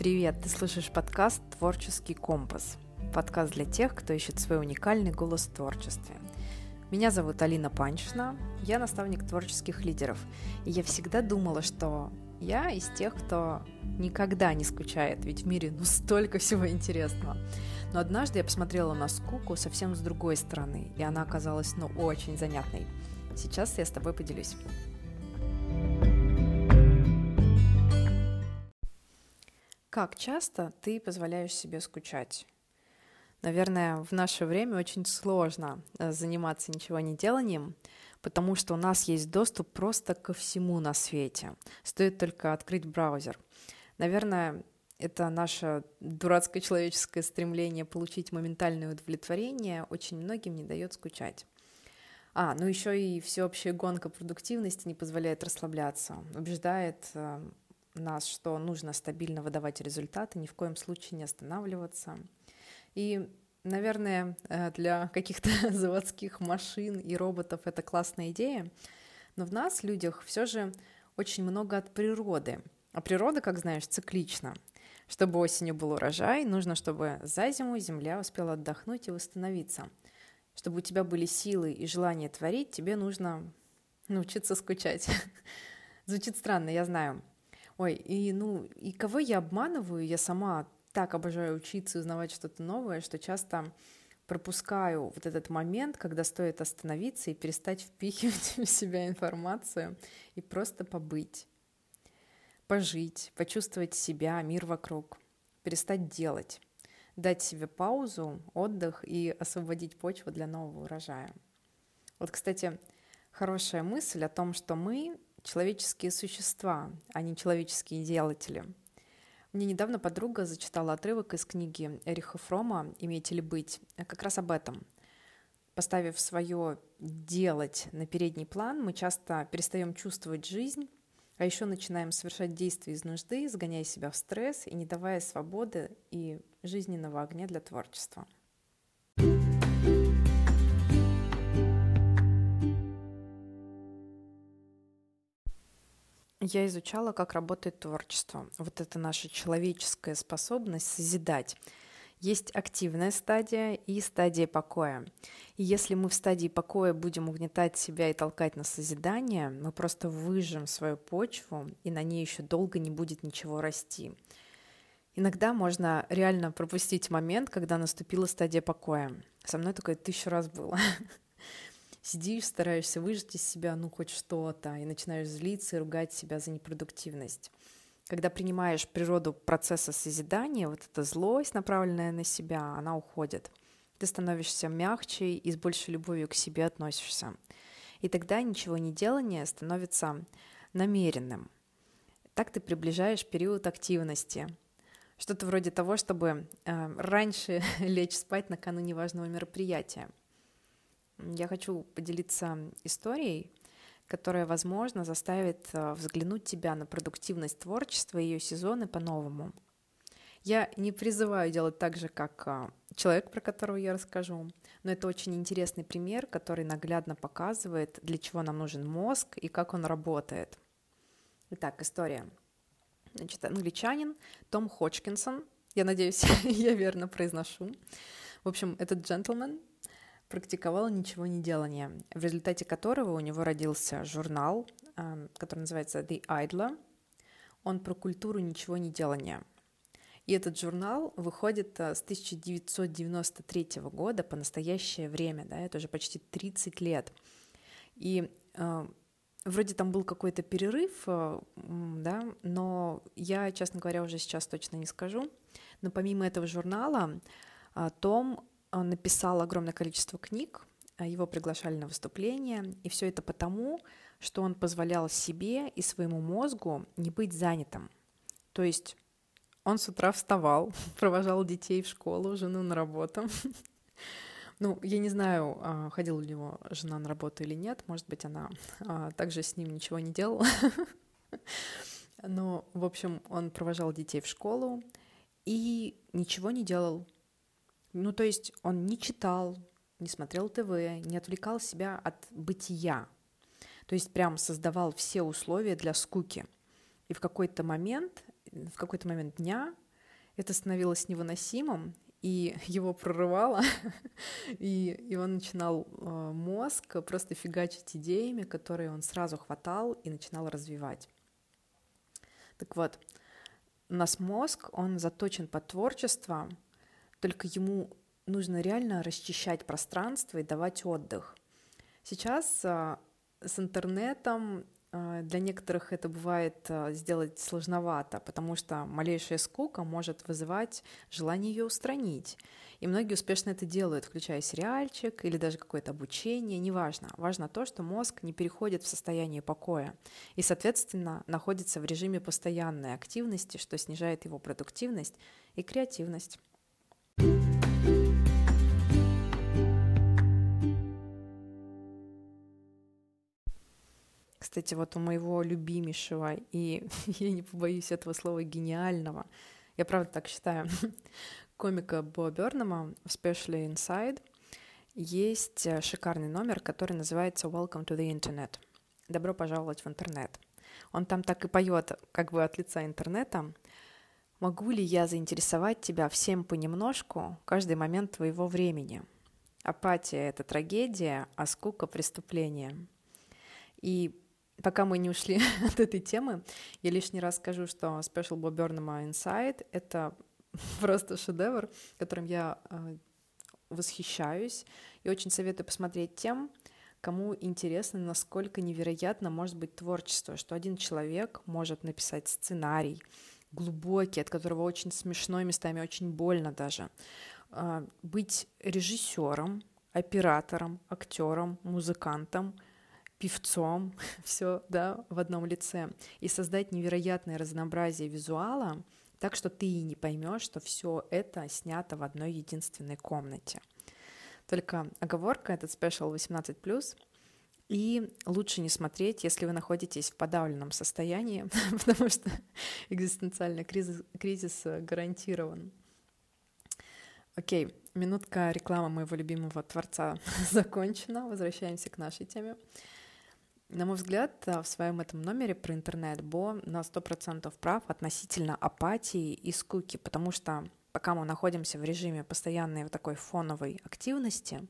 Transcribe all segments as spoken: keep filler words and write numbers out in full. Привет, ты слушаешь подкаст «Творческий компас». Подкаст для тех, кто ищет свой уникальный голос в творчестве. Меня зовут Алина Паньшина, я наставник творческих лидеров. И я всегда думала, что я из тех, кто никогда не скучает, ведь в мире ну столько всего интересного. Но однажды я посмотрела на скуку совсем с другой стороны, и она оказалась ну очень занятной. Сейчас я с тобой поделюсь. Как часто ты позволяешь себе скучать? Наверное, в наше время очень сложно заниматься ничего не деланием, потому что у нас есть доступ просто ко всему на свете. Стоит только открыть браузер. Наверное, это наше дурацкое человеческое стремление получить моментальное удовлетворение очень многим не дает скучать. А, ну еще и всеобщая гонка продуктивности не позволяет расслабляться, убеждает нас, что нужно стабильно выдавать результаты, ни в коем случае не останавливаться. И, наверное, для каких-то заводских машин и роботов это классная идея, но в нас, людях, все же очень много от природы. А природа, как знаешь, циклична. Чтобы осенью был урожай, нужно, чтобы за зиму земля успела отдохнуть и восстановиться. Чтобы у тебя были силы и желание творить, тебе нужно научиться скучать. Звучит странно, я знаю. Ой, и ну, и кого я обманываю? Я сама так обожаю учиться и узнавать что-то новое, что часто пропускаю вот этот момент, когда стоит остановиться и перестать впихивать в себя информацию и просто побыть, пожить, почувствовать себя, мир вокруг, перестать делать, дать себе паузу, отдых и освободить почву для нового урожая. Вот, кстати, хорошая мысль о том, что мы человеческие существа, а не человеческие делатели. Мне недавно подруга зачитала отрывок из книги Эриха Фромма «Имейте ли быть», как раз об этом. Поставив свое «делать» на передний план, мы часто перестаем чувствовать жизнь, а еще начинаем совершать действия из нужды, сгоняя себя в стресс и не давая свободы и жизненного огня для творчества. Я изучала, как работает творчество. Вот это наша человеческая способность созидать. Есть активная стадия и стадия покоя. И если мы в стадии покоя будем угнетать себя и толкать на созидание, мы просто выжжем свою почву, и на ней еще долго не будет ничего расти. Иногда можно реально пропустить момент, когда наступила стадия покоя. Со мной такое тысячу раз было. Сидишь, стараешься выжать из себя, ну, хоть что-то, и начинаешь злиться и ругать себя за непродуктивность. Когда принимаешь природу процесса созидания, вот эта злость, направленная на себя, она уходит. Ты становишься мягче и с большей любовью к себе относишься. И тогда ничего не делание становится намеренным. Так ты приближаешь период активности. Что-то вроде того, чтобы э, раньше лечь спать накануне важного мероприятия. Я хочу поделиться историей, которая, возможно, заставит взглянуть тебя на продуктивность творчества и ее сезоны по-новому. Я не призываю делать так же, как человек, про которого я расскажу, но это очень интересный пример, который наглядно показывает, для чего нам нужен мозг и как он работает. Итак, история. Значит, англичанин Том Ходжкинсон, я надеюсь, я верно произношу. В общем, этот джентльмен практиковал ничего не делание, в результате которого у него родился журнал, который называется The Idler. Он про культуру ничего не делания. И этот журнал выходит с тысяча девятьсот девяносто третьего года по настоящее время, да, это уже почти тридцать лет. И э, вроде там был какой-то перерыв, э, да, но я, честно говоря, уже сейчас точно не скажу. Но помимо этого журнала, э, Том Он написал огромное количество книг, его приглашали на выступления, и все это потому, что он позволял себе и своему мозгу не быть занятым. То есть он с утра вставал, провожал детей в школу, жену на работу. Ну, я не знаю, ходила у него жена на работу или нет, может быть, она также с ним ничего не делала. Но, в общем, он провожал детей в школу и ничего не делал. Ну, то есть он не читал, не смотрел ТВ, не отвлекал себя от бытия. То есть прям создавал все условия для скуки. И в какой-то момент, в какой-то момент дня это становилось невыносимым, и его прорывало, и, и он начинал мозг просто фигачить идеями, которые он сразу хватал и начинал развивать. Так вот, у нас мозг, он заточен под творчество, только ему нужно реально расчищать пространство и давать отдых. Сейчас с интернетом для некоторых это бывает сделать сложновато, потому что малейшая скука может вызывать желание ее устранить. И многие успешно это делают, включая сериальчик или даже какое-то обучение, неважно. Важно то, что мозг не переходит в состояние покоя и, соответственно, находится в режиме постоянной активности, что снижает его продуктивность и креативность. Кстати, вот у моего любимейшего, и я не побоюсь этого слова, гениального, я правда так считаю, комика Бо Бёрнема в Special Inside есть шикарный номер, который называется «Welcome to the Internet». «Добро пожаловать в интернет». Он там так и поет, как бы от лица интернета. «Могу ли я заинтересовать тебя всем понемножку, каждый момент твоего времени? Апатия — это трагедия, а скука — преступление». И пока мы не ушли от этой темы, я лишний раз скажу, что Special Bo Burnham Inside — это просто шедевр, которым я восхищаюсь, и очень советую посмотреть тем, кому интересно, насколько невероятно может быть творчество, что один человек может написать сценарий глубокий, от которого очень смешно, местами очень больно даже, быть режиссером, оператором, актером, музыкантом, певцом, все, да, в одном лице, и создать невероятное разнообразие визуала, так что ты и не поймешь, что все это снято в одной единственной комнате. Только оговорка, этот спешл восемнадцать плюс, и лучше не смотреть, если вы находитесь в подавленном состоянии, потому что экзистенциальный кризис, кризис гарантирован. Окей, минутка рекламы моего любимого творца закончена, возвращаемся к нашей теме. На мой взгляд, в своем этом номере про интернет Бо на сто процентов прав относительно апатии и скуки, потому что пока мы находимся в режиме постоянной вот такой фоновой активности,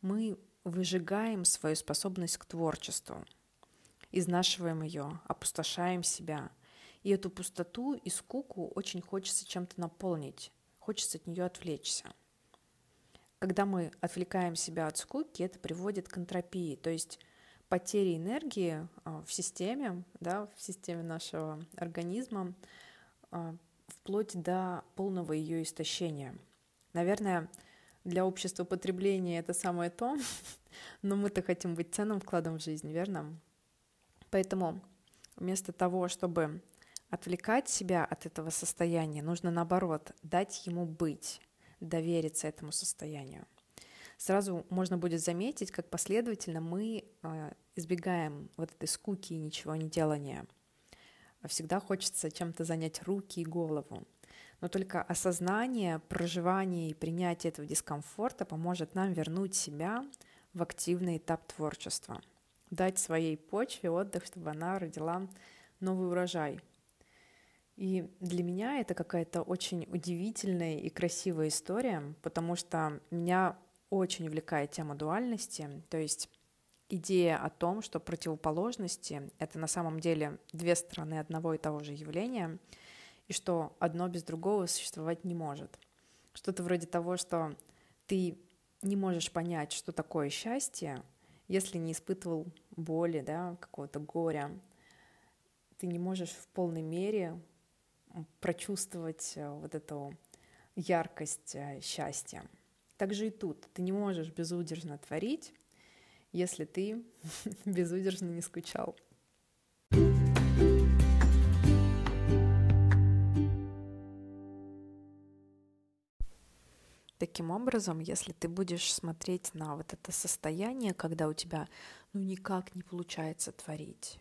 мы выжигаем свою способность к творчеству, изнашиваем ее, опустошаем себя. И эту пустоту и скуку очень хочется чем-то наполнить, хочется от нее отвлечься. Когда мы отвлекаем себя от скуки, это приводит к энтропии, то есть потери энергии в системе, да, в системе нашего организма, вплоть до полного ее истощения. Наверное, для общества потребления это самое то, но мы-то хотим быть ценным вкладом в жизнь, верно? Поэтому вместо того, чтобы отвлекать себя от этого состояния, нужно, наоборот, дать ему быть, довериться этому состоянию. Сразу можно будет заметить, как последовательно мы избегаем вот этой скуки и ничего не делания. Всегда хочется чем-то занять руки и голову. Но только осознание, проживание и принятие этого дискомфорта поможет нам вернуть себя в активный этап творчества, дать своей почве отдых, чтобы она родила новый урожай. И для меня это какая-то очень удивительная и красивая история, потому что меня очень увлекает тема дуальности, то есть идея о том, что противоположности — это на самом деле две стороны одного и того же явления, и что одно без другого существовать не может. Что-то вроде того, что ты не можешь понять, что такое счастье, если не испытывал боли, да, какого-то горя. Ты не можешь в полной мере прочувствовать вот эту яркость счастья. Так же и тут. Ты не можешь безудержно творить, если ты безудержно не скучал. Таким образом, если ты будешь смотреть на вот это состояние, когда у тебя ну, никак не получается творить,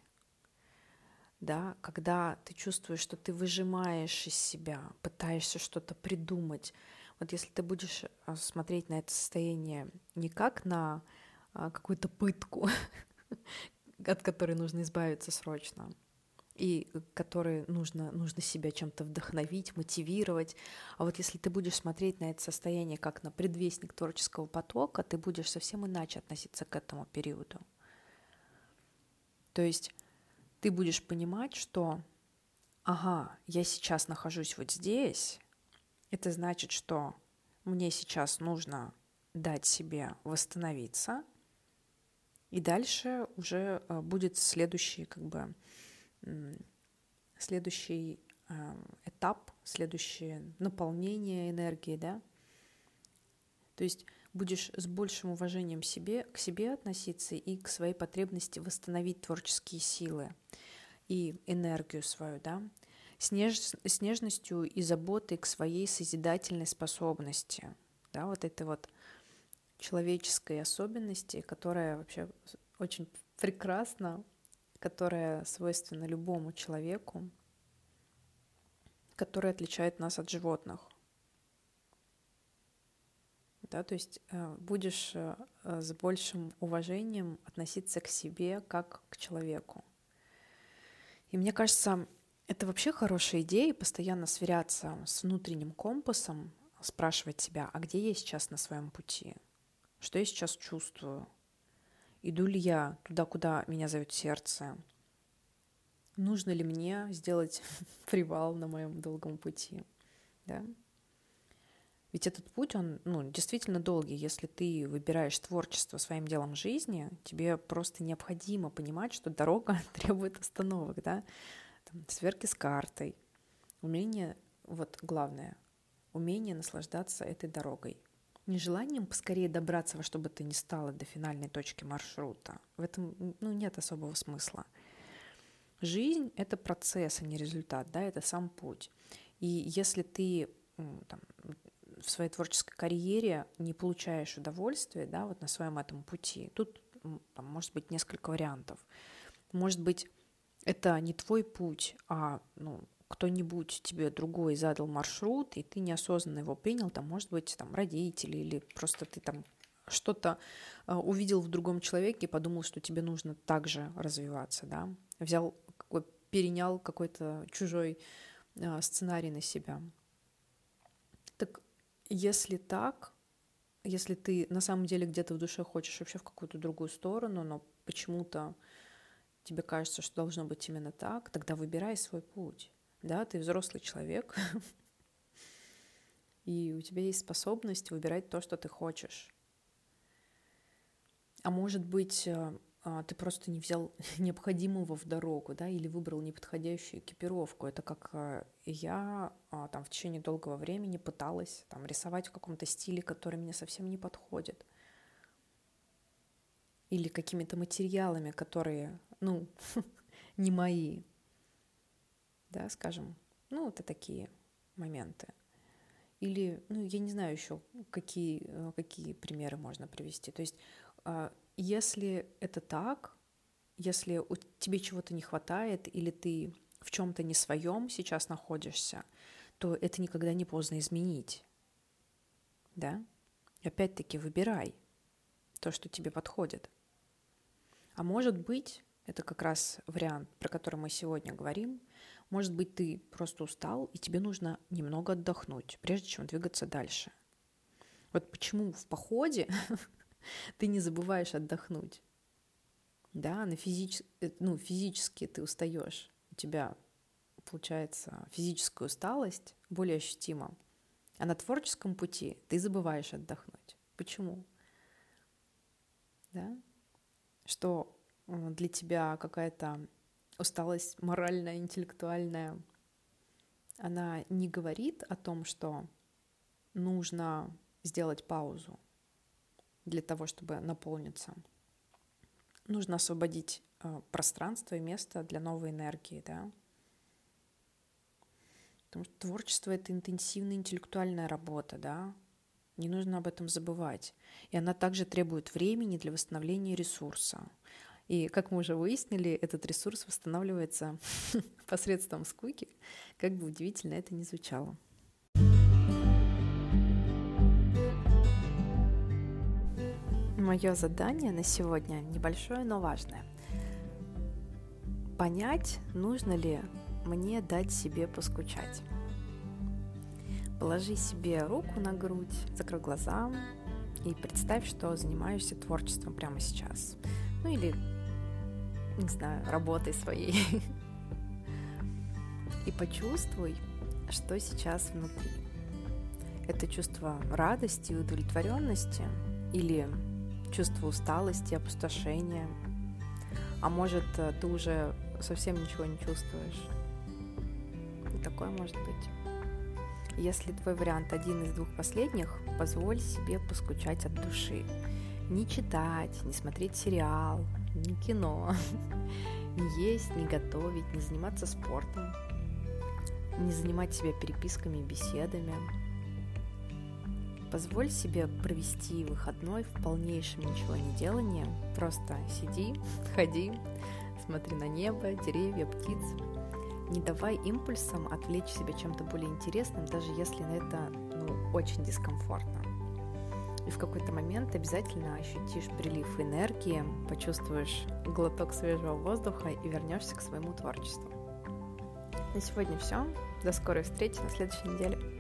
да, когда ты чувствуешь, что ты выжимаешь из себя, пытаешься что-то придумать, вот если ты будешь смотреть на это состояние не как на какую-то пытку, от которой нужно избавиться срочно, и которые нужно, нужно себя чем-то вдохновить, мотивировать. А вот если ты будешь смотреть на это состояние как на предвестник творческого потока, ты будешь совсем иначе относиться к этому периоду. То есть ты будешь понимать, что ага, я сейчас нахожусь вот здесь, это значит, что мне сейчас нужно дать себе восстановиться, и дальше уже будет следующий, как бы, следующий этап, следующее наполнение энергии, да? То есть будешь с большим уважением себе, к себе относиться и к своей потребности восстановить творческие силы и энергию свою, да? С нежностью и заботой к своей созидательной способности, да, вот этой вот человеческой особенности, которая вообще очень прекрасна, которая свойственна любому человеку, которая отличает нас от животных. Да, то есть будешь с большим уважением относиться к себе как к человеку. И мне кажется, это вообще хорошая идея, постоянно сверяться с внутренним компасом, спрашивать себя, а где я сейчас на своем пути? Что я сейчас чувствую? Иду ли я туда, куда меня зовет сердце? Нужно ли мне сделать привал на моем долгом пути? Да? Ведь этот путь, он, ну, действительно долгий. Если ты выбираешь творчество своим делом жизни, тебе просто необходимо понимать, что дорога требует остановок, да? Там, сверки с картой. Умение, вот главное, умение наслаждаться этой дорогой. Нежеланием поскорее добраться во что бы то ни стало до финальной точки маршрута. В этом, ну, нет особого смысла. Жизнь — это процесс, а не результат, да? Это сам путь. И если ты там, в своей творческой карьере не получаешь удовольствия, да, вот на своем этом пути, тут там, может быть несколько вариантов. Может быть, это не твой путь, а ну, кто-нибудь тебе другой задал маршрут, и ты неосознанно его принял, там, может быть, там, родители, или просто ты там что-то увидел в другом человеке и подумал, что тебе нужно также развиваться, да, взял, перенял какой-то чужой сценарий на себя. Так если так, если ты на самом деле где-то в душе хочешь вообще в какую-то другую сторону, но почему-то тебе кажется, что должно быть именно так, тогда выбирай свой путь. Да, ты взрослый человек, и у тебя есть способность выбирать то, что ты хочешь. А может быть, ты просто не взял необходимого в дорогу, да, или выбрал неподходящую экипировку. Это как я там, в течение долгого времени пыталась там, рисовать в каком-то стиле, который мне совсем не подходит. Или какими-то материалами, которые, ну, не мои. Да, скажем, ну, вот такие моменты. Или, ну, я не знаю еще, какие, какие примеры можно привести. То есть, если это так, если тебе чего-то не хватает, или ты в чем-то не своем сейчас находишься, то это никогда не поздно изменить. Да? Опять-таки, выбирай то, что тебе подходит. А может быть, это как раз вариант, про который мы сегодня говорим. Может быть, ты просто устал, и тебе нужно немного отдохнуть, прежде чем двигаться дальше. Вот почему в походе ты не забываешь отдохнуть. Да, на физич... ну, физически ты устаешь. У тебя получается физическая усталость более ощутима. А на творческом пути ты забываешь отдохнуть. Почему? Да? Что для тебя какая-то усталость моральная, интеллектуальная, она не говорит о том, что нужно сделать паузу для того, чтобы наполниться. Нужно освободить пространство и место для новой энергии, да? Потому что творчество — это интенсивная интеллектуальная работа, да? Не нужно об этом забывать. И она также требует времени для восстановления ресурса. И, как мы уже выяснили, этот ресурс восстанавливается посредством скуки, как бы удивительно это ни звучало. Мое задание на сегодня небольшое, но важное. понять, нужно ли мне дать себе поскучать. Положи себе руку на грудь, закрой глаза и представь, что занимаешься творчеством прямо сейчас. Ну или, не знаю, работой своей. И почувствуй, что сейчас внутри. Это чувство радости и удовлетворенности или чувство усталости, опустошения. А может, ты уже совсем ничего не чувствуешь. И такое может быть. Если твой вариант один из двух последних, позволь себе поскучать от души. Не читать, не смотреть сериал, не кино, не есть, не готовить, не заниматься спортом, не занимать себя переписками и беседами. Позволь себе провести выходной в полнейшем ничего не делании. Просто сиди, ходи, смотри на небо, деревья, птиц. Не давай импульсам отвлечь себя чем-то более интересным, даже если на это, ну, очень дискомфортно. И в какой-то момент обязательно ощутишь прилив энергии, почувствуешь глоток свежего воздуха и вернешься к своему творчеству. На сегодня все. До скорой встречи на следующей неделе.